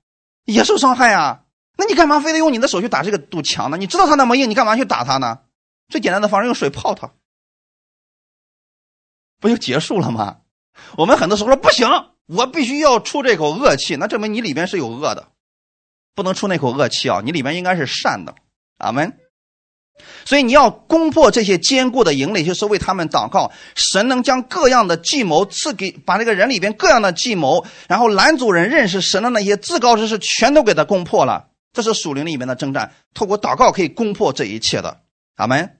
也受伤害啊。那你干嘛非得用你的手去打这个堵墙呢？你知道他那么硬，你干嘛去打他呢？最简单的方式，用水泡他，不就结束了吗？我们很多时候说不行，我必须要出这口恶气，那证明你里面是有恶的，不能出那口恶气啊，你里面应该是善的。阿们。所以你要攻破这些坚固的营垒，就是为他们祷告。神能将各样的计谋赐给，把这个人里边各样的计谋，然后拦阻人认识神的那些至高之事全都给他攻破了。这是属灵里面的征战，透过祷告可以攻破这一切的。阿们。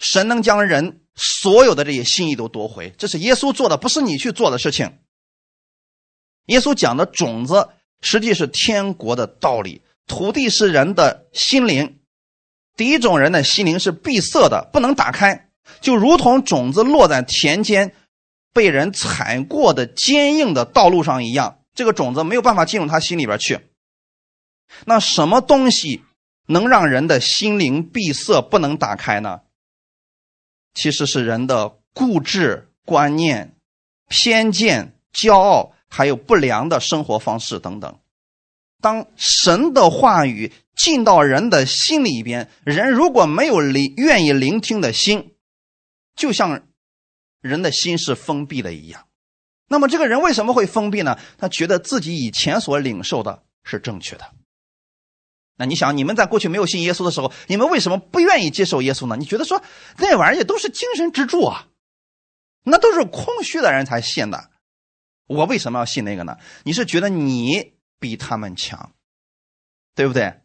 神能将人所有的这些心意都夺回。这是耶稣做的，不是你去做的事情。耶稣讲的种子实际是天国的道理，土地是人的心灵。第一种人的心灵是闭塞的，不能打开，就如同种子落在田间被人踩过的坚硬的道路上一样，这个种子没有办法进入他心里边去。那什么东西能让人的心灵闭塞不能打开呢？其实是人的固执观念、偏见、骄傲，还有不良的生活方式等等。当神的话语进到人的心里边，人如果没有愿意聆听的心，就像人的心是封闭的一样。那么这个人为什么会封闭呢？他觉得自己以前所领受的是正确的。那你想，你们在过去没有信耶稣的时候，你们为什么不愿意接受耶稣呢？你觉得说那玩意儿都是精神支柱啊，那都是空虚的人才信的，我为什么要信那个呢？你是觉得你比他们强，对不对？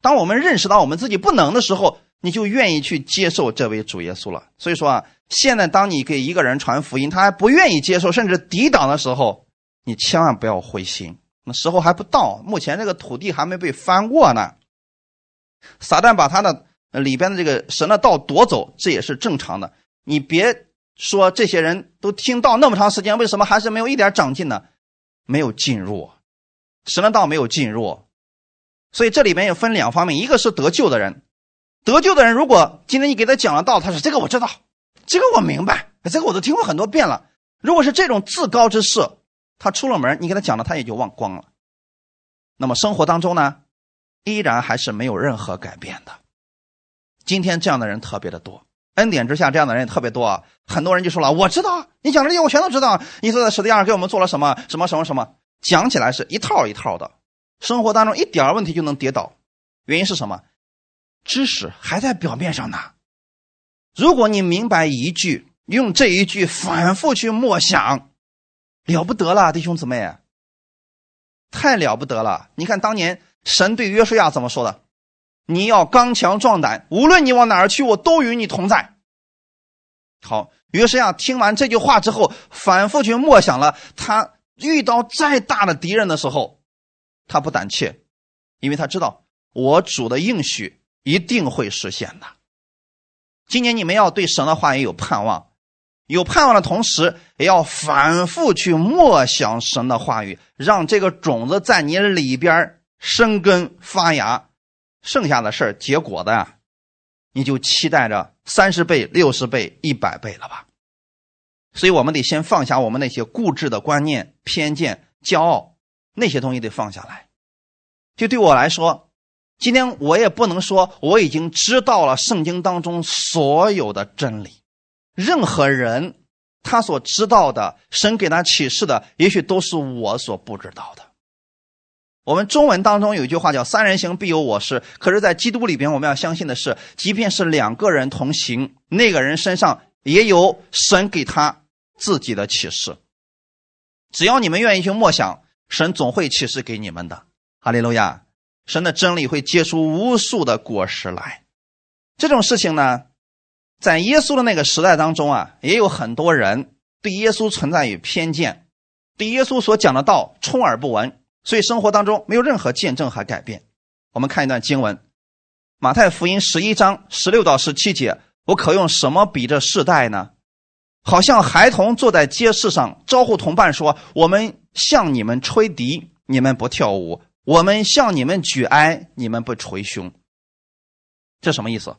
当我们认识到我们自己不能的时候，你就愿意去接受这位主耶稣了。所以说啊，现在当你给一个人传福音，他还不愿意接受甚至抵挡的时候，你千万不要灰心，那时候还不到，目前这个土地还没被翻过呢。撒旦把他的里边的这个神的道夺走，这也是正常的。你别说这些人都听到那么长时间，为什么还是没有一点长进呢？没有进入神的道，没有进入。所以这里面也分两方面，一个是得救的人，得救的人如果今天你给他讲了道，他说这个我知道，这个我明白，这个我都听过很多遍了，如果是这种至高之事，他出了门你给他讲了，他也就忘光了。那么生活当中呢，依然还是没有任何改变的。今天这样的人特别的多，恩典之下这样的人也特别多啊。很多人就说了，我知道你讲的这些我全都知道，你说在十字架上给我们做了什么什么什么什么，讲起来是一套一套的，生活当中一点问题就能跌倒。原因是什么？知识还在表面上呢。如果你明白一句，用这一句反复去默想，了不得了，弟兄姊妹，太了不得了。你看当年神对约书亚怎么说的？你要刚强壮胆，无论你往哪儿去，我都与你同在。好，约书亚听完这句话之后，反复去默想了，他遇到再大的敌人的时候，他不胆怯，因为他知道我主的应许一定会实现的。今年你们要对神的话也有盼望，有盼望的同时，也要反复去默想神的话语，让这个种子在你里边生根发芽，剩下的事儿结果的啊，你就期待着三十倍、六十倍、一百倍了吧。所以我们得先放下我们那些固执的观念、偏见、骄傲，那些东西得放下来。就对我来说，今天我也不能说我已经知道了圣经当中所有的真理。任何人他所知道的，神给他启示的，也许都是我所不知道的。我们中文当中有一句话叫三人行必有我师，可是在基督里边我们要相信的是，即便是两个人同行，那个人身上也有神给他自己的启示。只要你们愿意去默想，神总会启示给你们的。哈利路亚，神的真理会结出无数的果实来。这种事情呢，在耶稣的那个时代当中啊，也有很多人对耶稣存在于偏见，对耶稣所讲的道充耳不闻，所以生活当中没有任何见证和改变。我们看一段经文，马太福音十一章十六到十七节，我可用什么比这世代呢？好像孩童坐在街市上，招呼同伴说，我们向你们吹笛，你们不跳舞，我们向你们举哀，你们不捶胸。这什么意思？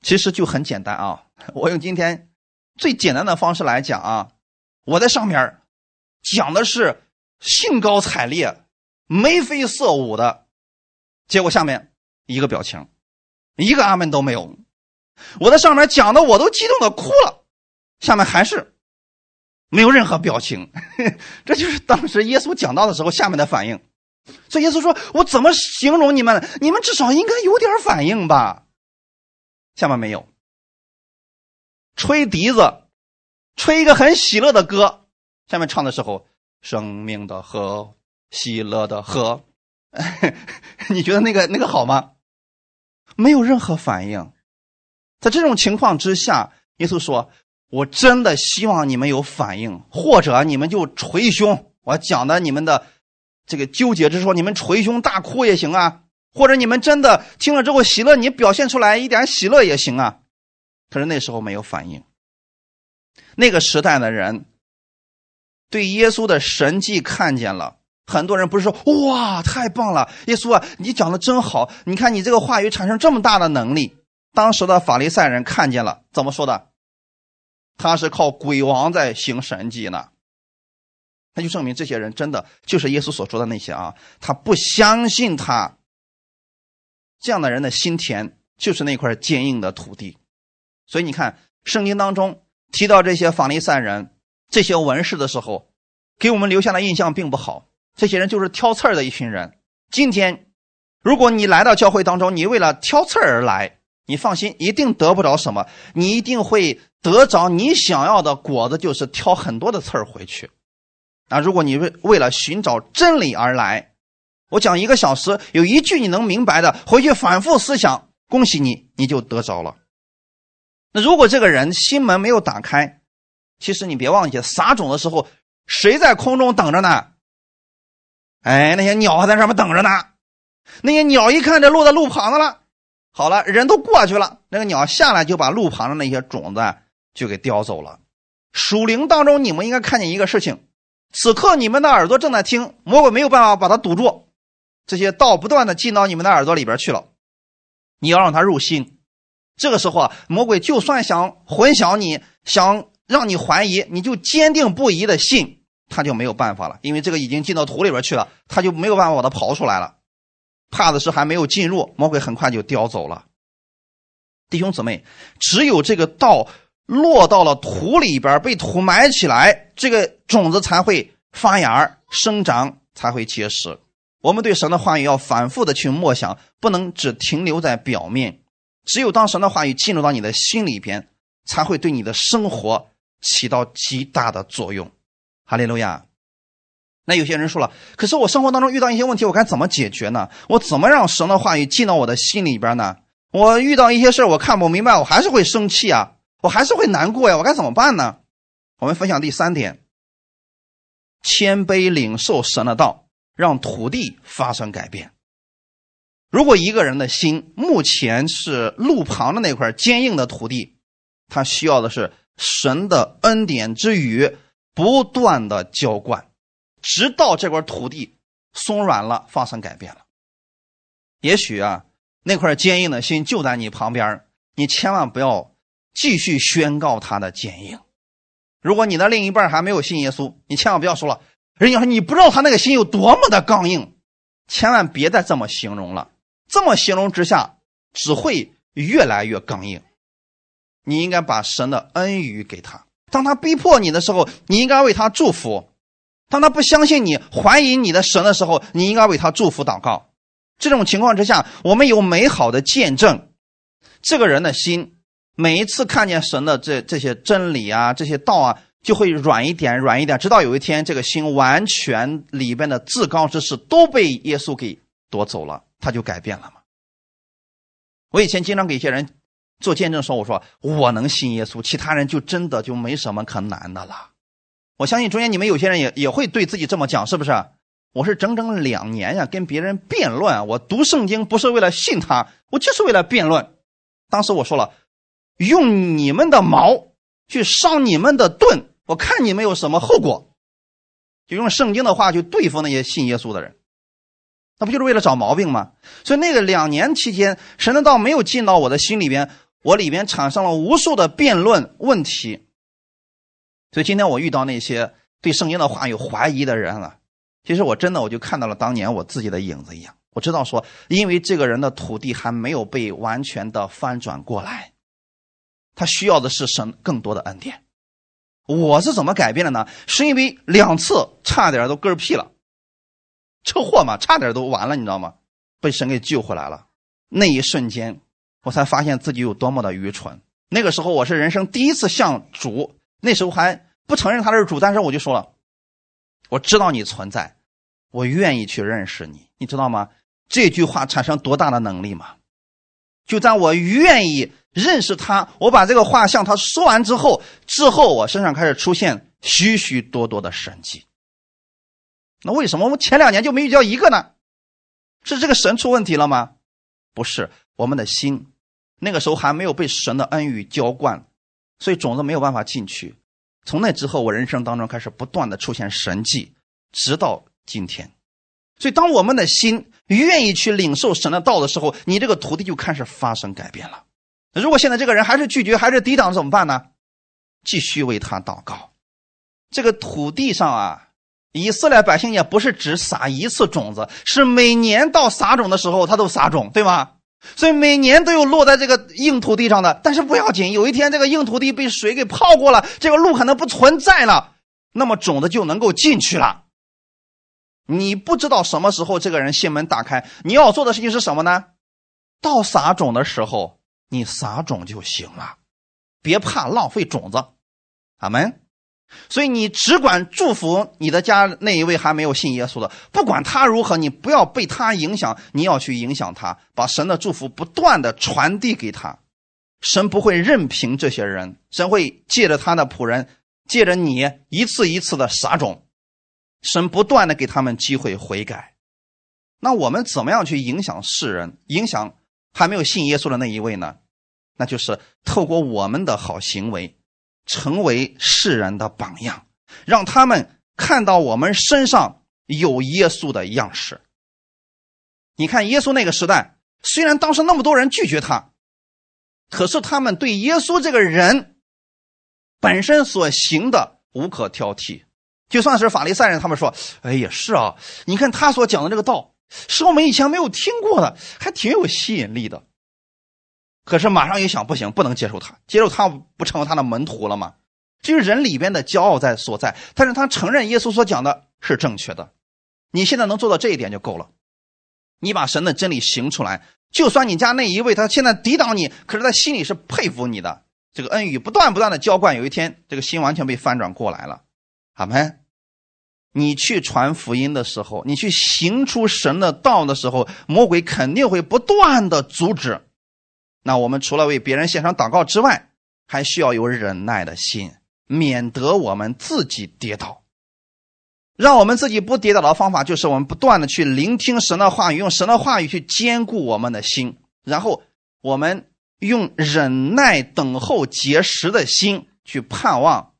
其实就很简单啊，我用今天最简单的方式来讲啊，我在上面讲的是兴高采烈、眉飞色舞的，结果下面一个表情，一个阿们都没有。我在上面讲的我都激动的哭了，下面还是没有任何表情。这就是当时耶稣讲到的时候下面的反应。所以耶稣说，我怎么形容你们？你们至少应该有点反应吧。下面没有。吹笛子，吹一个很喜乐的歌，下面唱的时候，生命的河，喜乐的河。你觉得那个那个好吗？没有任何反应。在这种情况之下，耶稣说，我真的希望你们有反应，或者你们就捶胸，我讲的你们的这个纠结之说，你们捶胸大哭也行啊，或者你们真的听了之后喜乐，你表现出来一点喜乐也行啊。可是那时候没有反应。那个时代的人对耶稣的神迹看见了，很多人不是说哇太棒了，耶稣啊你讲的真好，你看你这个话语产生这么大的能力。当时的法利赛人看见了，怎么说的？他是靠鬼王在行神迹呢。那就证明这些人真的就是耶稣所说的那些啊，他不相信他。这样的人的心田就是那块坚硬的土地。所以你看圣经当中提到这些法利赛人这些文士的时候，给我们留下的印象并不好，这些人就是挑刺儿的一群人。今天如果你来到教会当中，你为了挑刺儿而来，你放心，一定得不着什么，你一定会得着你想要的果子，就是挑很多的刺儿回去。那如果你为了寻找真理而来，我讲一个小时有一句你能明白的，回去反复思想，恭喜你，你就得着了。那如果这个人心门没有打开，其实你别忘记撒种的时候谁在空中等着呢？哎，那些鸟还在上面等着呢。那些鸟一看这落在路旁的了，好了，人都过去了，那个鸟下来就把路旁的那些种子就给叼走了。属灵当中你们应该看见一个事情，此刻你们的耳朵正在听，魔鬼没有办法把它堵住，这些道不断的进到你们的耳朵里边去了，你要让它入心。这个时候啊，魔鬼就算想混淆你，想让你怀疑，你就坚定不移的信，他就没有办法了，因为这个已经进到土里边去了，他就没有办法把它刨出来了。怕的是还没有进入，魔鬼很快就叼走了。弟兄姊妹，只有这个道落到了土里边，被土埋起来，这个种子才会发芽生长，才会结实。我们对神的话语要反复的去默想，不能只停留在表面。只有当神的话语进入到你的心里边，才会对你的生活起到极大的作用。哈利路亚。那有些人说了，可是我生活当中遇到一些问题，我该怎么解决呢？我怎么让神的话语进到我的心里边呢？我遇到一些事我看不明白，我还是会生气啊，我还是会难过呀，我该怎么办呢？我们分享第三点，谦卑领受神的道，让土地发生改变。如果一个人的心目前是路旁的那块坚硬的土地，他需要的是神的恩典之雨不断的浇灌，直到这块土地松软了，发生改变了。也许啊，那块坚硬的心就在你旁边，你千万不要继续宣告他的坚硬。如果你的另一半还没有信耶稣，你千万不要说了，人家说你不知道他那个心有多么的刚硬，千万别再这么形容了，这么形容之下只会越来越刚硬。你应该把神的恩雨给他，当他逼迫你的时候，你应该为他祝福。当他不相信你，怀疑你的神的时候，你应该为他祝福祷告。这种情况之下，我们有美好的见证。这个人的心每一次看见神的这这些真理啊，这些道啊，就会软一点软一点，直到有一天这个心完全里边的至高之事都被耶稣给夺走了，他就改变了嘛。我以前经常给一些人做见证的时候，我说我能信耶稣，其他人就真的就没什么可难的了。我相信中间你们有些人也也会对自己这么讲，是不是？我是整整两年呀、啊，跟别人辩论。我读圣经不是为了信他，我就是为了辩论。当时我说了，用你们的矛去伤你们的盾，我看你们有什么后果。就用圣经的话去对付那些信耶稣的人，那不就是为了找毛病吗？所以那个两年期间，神的道没有进到我的心里边，我里边产生了无数的辩论问题。所以今天我遇到那些对圣经的话有怀疑的人了，其实我真的我就看到了当年我自己的影子一样。我知道说，因为这个人的土地还没有被完全的翻转过来，他需要的是神更多的恩典。我是怎么改变的呢？是因为两次差点都嗝屁了，车祸嘛，差点都完了，你知道吗？被神给救回来了。那一瞬间我才发现自己有多么的愚蠢。那个时候我是人生第一次向主，那时候还不承认他是主，但是我就说了，我知道你存在，我愿意去认识你，你知道吗？这句话产生多大的能力吗？就在我愿意认识他，我把这个画像他说完之后，之后我身上开始出现许许多多的神迹。那为什么我们前两年就没遇到一个呢？是这个神出问题了吗？不是，我们的心那个时候还没有被神的恩雨浇灌，所以种子没有办法进去。从那之后，我人生当中开始不断的出现神迹，直到今天。所以当我们的心愿意去领受神的道的时候，你这个土地就开始发生改变了。如果现在这个人还是拒绝，还是抵挡，怎么办呢？继续为他祷告。这个土地上啊，以色列百姓也不是只撒一次种子，是每年到撒种的时候他都撒种，对吗？所以每年都有落在这个硬土地上的。但是不要紧，有一天这个硬土地被水给泡过了，这个路可能不存在了，那么种子就能够进去了。你不知道什么时候这个人心门打开，你要做的事情是什么呢？到撒种的时候你撒种就行了，别怕浪费种子。阿们。所以你只管祝福你的家那一位还没有信耶稣的，不管他如何，你不要被他影响，你要去影响他，把神的祝福不断的传递给他。神不会任凭这些人，神会借着他的仆人，借着你一次一次的撒种，神不断的给他们机会悔改。那我们怎么样去影响世人，影响还没有信耶稣的那一位呢？那就是透过我们的好行为，成为世人的榜样，让他们看到我们身上有耶稣的样式。你看耶稣那个时代，虽然当时那么多人拒绝他，可是他们对耶稣这个人本身所行的无可挑剔。就算是法利赛人，他们说，哎，也是啊，你看他所讲的这个道是我们以前没有听过的，还挺有吸引力的。可是马上又想，不行，不能接受他，接受他不成为他的门徒了吗？这就是人里边的骄傲在所在。但是他承认耶稣所讲的是正确的，你现在能做到这一点就够了。你把神的真理行出来，就算你家那一位他现在抵挡你，可是他心里是佩服你的。这个恩雨不断不断的浇灌，有一天这个心完全被翻转过来了。阿们。你去传福音的时候，你去行出神的道的时候，魔鬼肯定会不断的阻止。那我们除了为别人献上祷告之外，还需要有忍耐的心，免得我们自己跌倒。让我们自己不跌倒的方法，就是我们不断的去聆听神的话语，用神的话语去坚固我们的心，然后我们用忍耐等候结实的心去盼望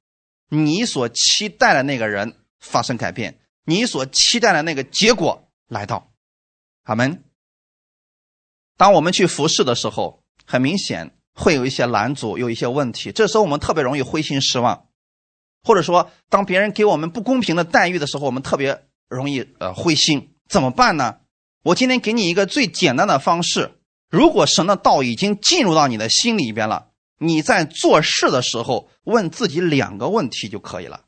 你所期待的那个人发生改变，你所期待的那个结果来到。阿们。当我们去服侍的时候，很明显会有一些拦阻，有一些问题，这时候我们特别容易灰心失望，或者说当别人给我们不公平的待遇的时候，我们特别容易呃灰心。怎么办呢？我今天给你一个最简单的方式，如果神的道已经进入到你的心里边了，你在做事的时候问自己两个问题就可以了，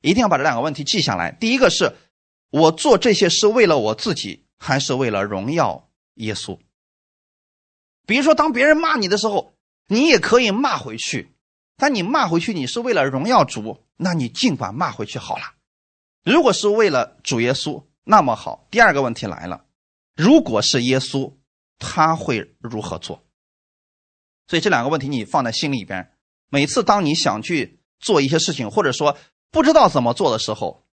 一定要把这两个问题记下来。第一个是，我做这些是为了我自己，还是为了荣耀耶稣？比如说当别人骂你的时候，你也可以骂回去，但你骂回去你是为了荣耀主，那你尽管骂回去好了。如果是为了主耶稣，那么好，第二个问题来了，如果是耶稣，他会如何做？所以这两个问题你放在心里边，每次当你想去做一些事情，或者说不知道怎么做的时候，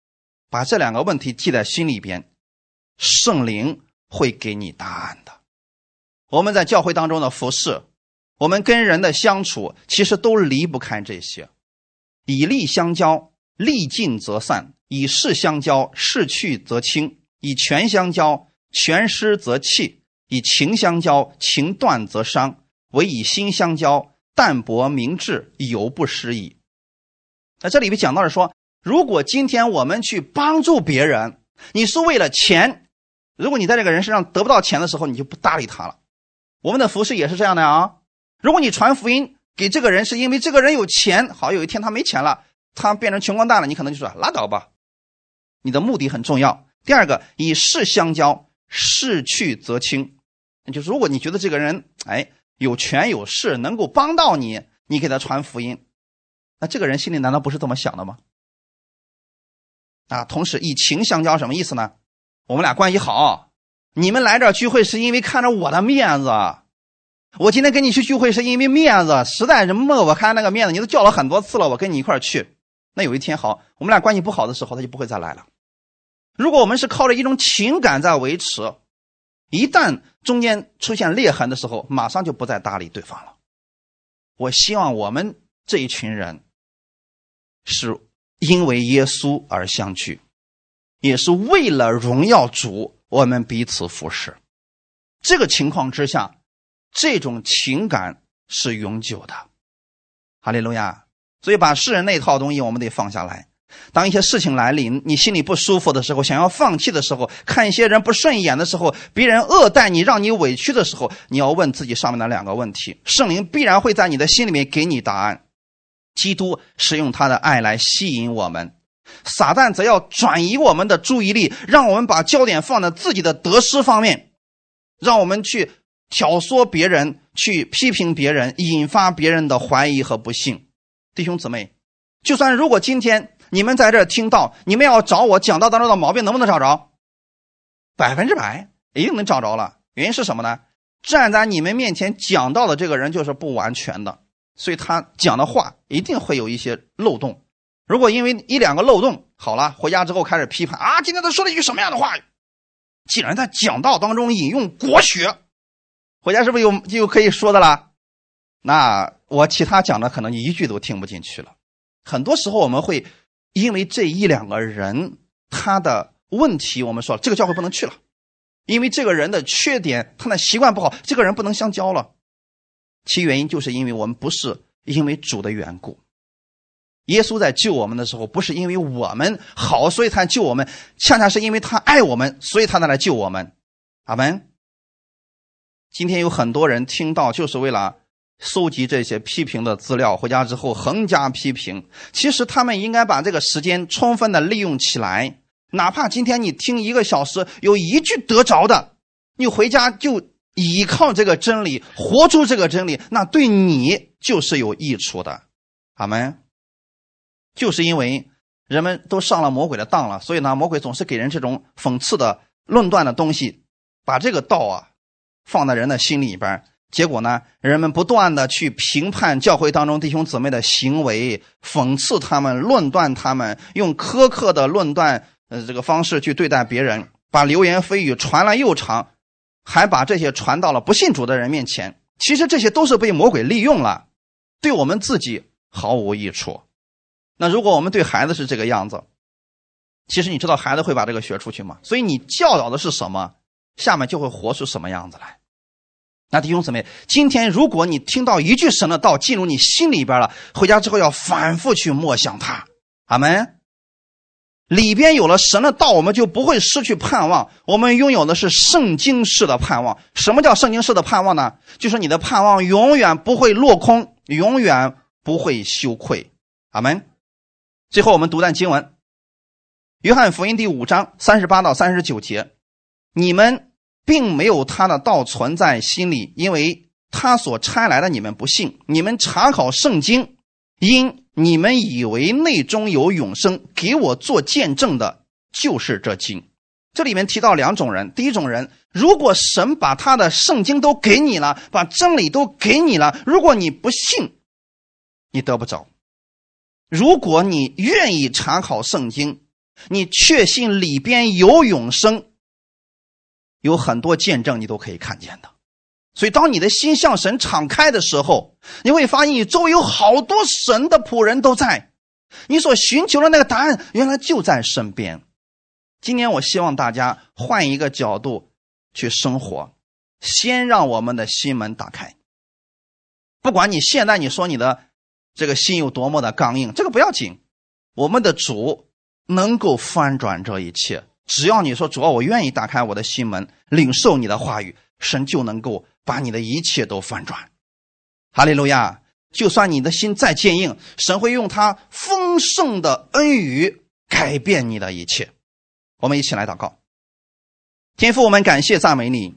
把这两个问题记在心里边，圣灵会给你答案的。我们在教会当中的服侍，我们跟人的相处，其实都离不开这些。以利相交，利尽则散；以势相交，势去则清；以权相交，权失则弃；以情相交，情断则伤；唯以心相交，淡泊明志，犹不失矣。那这里面讲到了说，如果今天我们去帮助别人，你是为了钱，如果你在这个人身上得不到钱的时候，你就不搭理他了。我们的服侍也是这样的啊。如果你传福音给这个人，是因为这个人有钱，好，有一天他没钱了，他变成穷光蛋了，你可能就说拉倒吧。你的目的很重要。第二个，以势相交，势去则清，就是如果你觉得这个人哎有权有势，能够帮到你，你给他传福音，那这个人心里难道不是这么想的吗？啊，同时以情相交什么意思呢？我们俩关系好，你们来这聚会是因为看着我的面子，我今天跟你去聚会是因为面子，实在什么我看那个面子你都叫了很多次了，我跟你一块去。那有一天好，我们俩关系不好的时候，他就不会再来了。如果我们是靠着一种情感在维持，一旦中间出现裂痕的时候，马上就不再搭理对方了。我希望我们这一群人是因为耶稣而相聚，也是为了荣耀主，我们彼此服侍。这个情况之下，这种情感是永久的。哈利路亚！所以把世人那套东西我们得放下来。当一些事情来临，你心里不舒服的时候，想要放弃的时候，看一些人不顺眼的时候，别人恶待你让你委屈的时候，你要问自己上面的两个问题，圣灵必然会在你的心里面给你答案。基督是用他的爱来吸引我们，撒旦则要转移我们的注意力，让我们把焦点放在自己的得失方面，让我们去挑唆别人，去批评别人，引发别人的怀疑和不幸。弟兄姊妹，就算如果今天你们在这听到，你们要找我讲道当中的毛病，能不能找着？百分之百一定能找着了。原因是什么呢？站在你们面前讲道的这个人就是不完全的，所以他讲的话一定会有一些漏洞。如果因为一两个漏洞，好了，回家之后开始批判啊，今天他说了一句什么样的话语？既然在讲道当中引用国学，回家是不是有就可以说的了？那我其他讲的可能你一句都听不进去了。很多时候我们会因为这一两个人他的问题，我们说这个教会不能去了，因为这个人的缺点，他的习惯不好，这个人不能相交了。其原因就是因为我们不是因为主的缘故。耶稣在救我们的时候，不是因为我们好所以他救我们，恰恰是因为他爱我们，所以他才来救我们。阿们。今天有很多人听到就是为了搜集这些批评的资料，回家之后横加批评。其实他们应该把这个时间充分的利用起来，哪怕今天你听一个小时有一句得着的，你回家就依靠这个真理，活出这个真理，那对你就是有益处的。阿们。就是因为人们都上了魔鬼的当了，所以呢，魔鬼总是给人这种讽刺的论断的东西，把这个道啊放在人的心里边，结果呢，人们不断的去评判教会当中弟兄姊妹的行为，讽刺他们，论断他们，用苛刻的论断呃这个方式去对待别人，把流言蜚语传了又长，还把这些传到了不信主的人面前。其实这些都是被魔鬼利用了，对我们自己毫无益处。那如果我们对孩子是这个样子，其实你知道孩子会把这个学出去吗？所以你教导的是什么，下面就会活出什么样子来。那弟兄姊妹，今天如果你听到一句神的道进入你心里边了，回家之后要反复去默想它。阿们。里边有了神的道，我们就不会失去盼望，我们拥有的是圣经式的盼望。什么叫圣经式的盼望呢？就是你的盼望永远不会落空，永远不会羞愧。阿们。最后我们读段经文，约翰福音第五章三十八到三十九节，你们并没有他的道存在心里，因为他所差来的你们不信。你们查考圣经，因你们以为内中有永生，给我做见证的就是这经。这里面提到两种人，第一种人，如果神把他的圣经都给你了，把真理都给你了，如果你不信，你得不着。如果你愿意查考圣经，你确信里边有永生，有很多见证你都可以看见的。所以当你的心向神敞开的时候，你会发现你周围有好多神的仆人都在，你所寻求的那个答案原来就在身边。今年我希望大家换一个角度去生活，先让我们的心门打开。不管你现在你说你的这个心有多么的刚硬，这个不要紧，我们的主能够翻转这一切。只要你说主啊，我愿意打开我的心门，领受你的话语，神就能够把你的一切都翻转。哈利路亚！就算你的心再坚硬，神会用他丰盛的恩雨改变你的一切。我们一起来祷告。天父，我们感谢赞美你，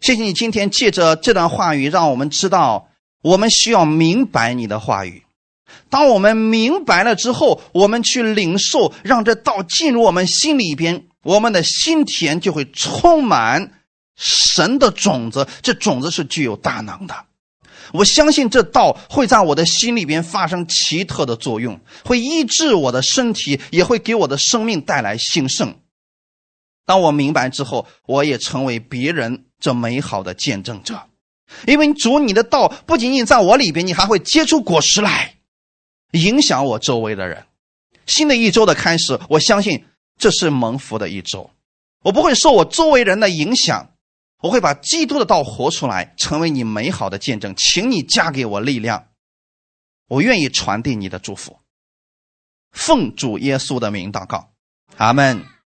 谢谢你今天借着这段话语让我们知道，我们需要明白你的话语。当我们明白了之后，我们去领受，让这道进入我们心里边，我们的心田就会充满神的种子，这种子是具有大能的。我相信这道会在我的心里边发生奇特的作用，会医治我的身体，也会给我的生命带来兴盛。当我明白之后，我也成为别人这美好的见证者，因为主你的道不仅仅在我里边，你还会结出果实来，影响我周围的人。新的一周的开始，我相信这是蒙福的一周，我不会受我周围人的影响，我会把基督的道活出来，成为你美好的见证。请你加给我力量，我愿意传递你的祝福。奉主耶稣的名祷告，阿们。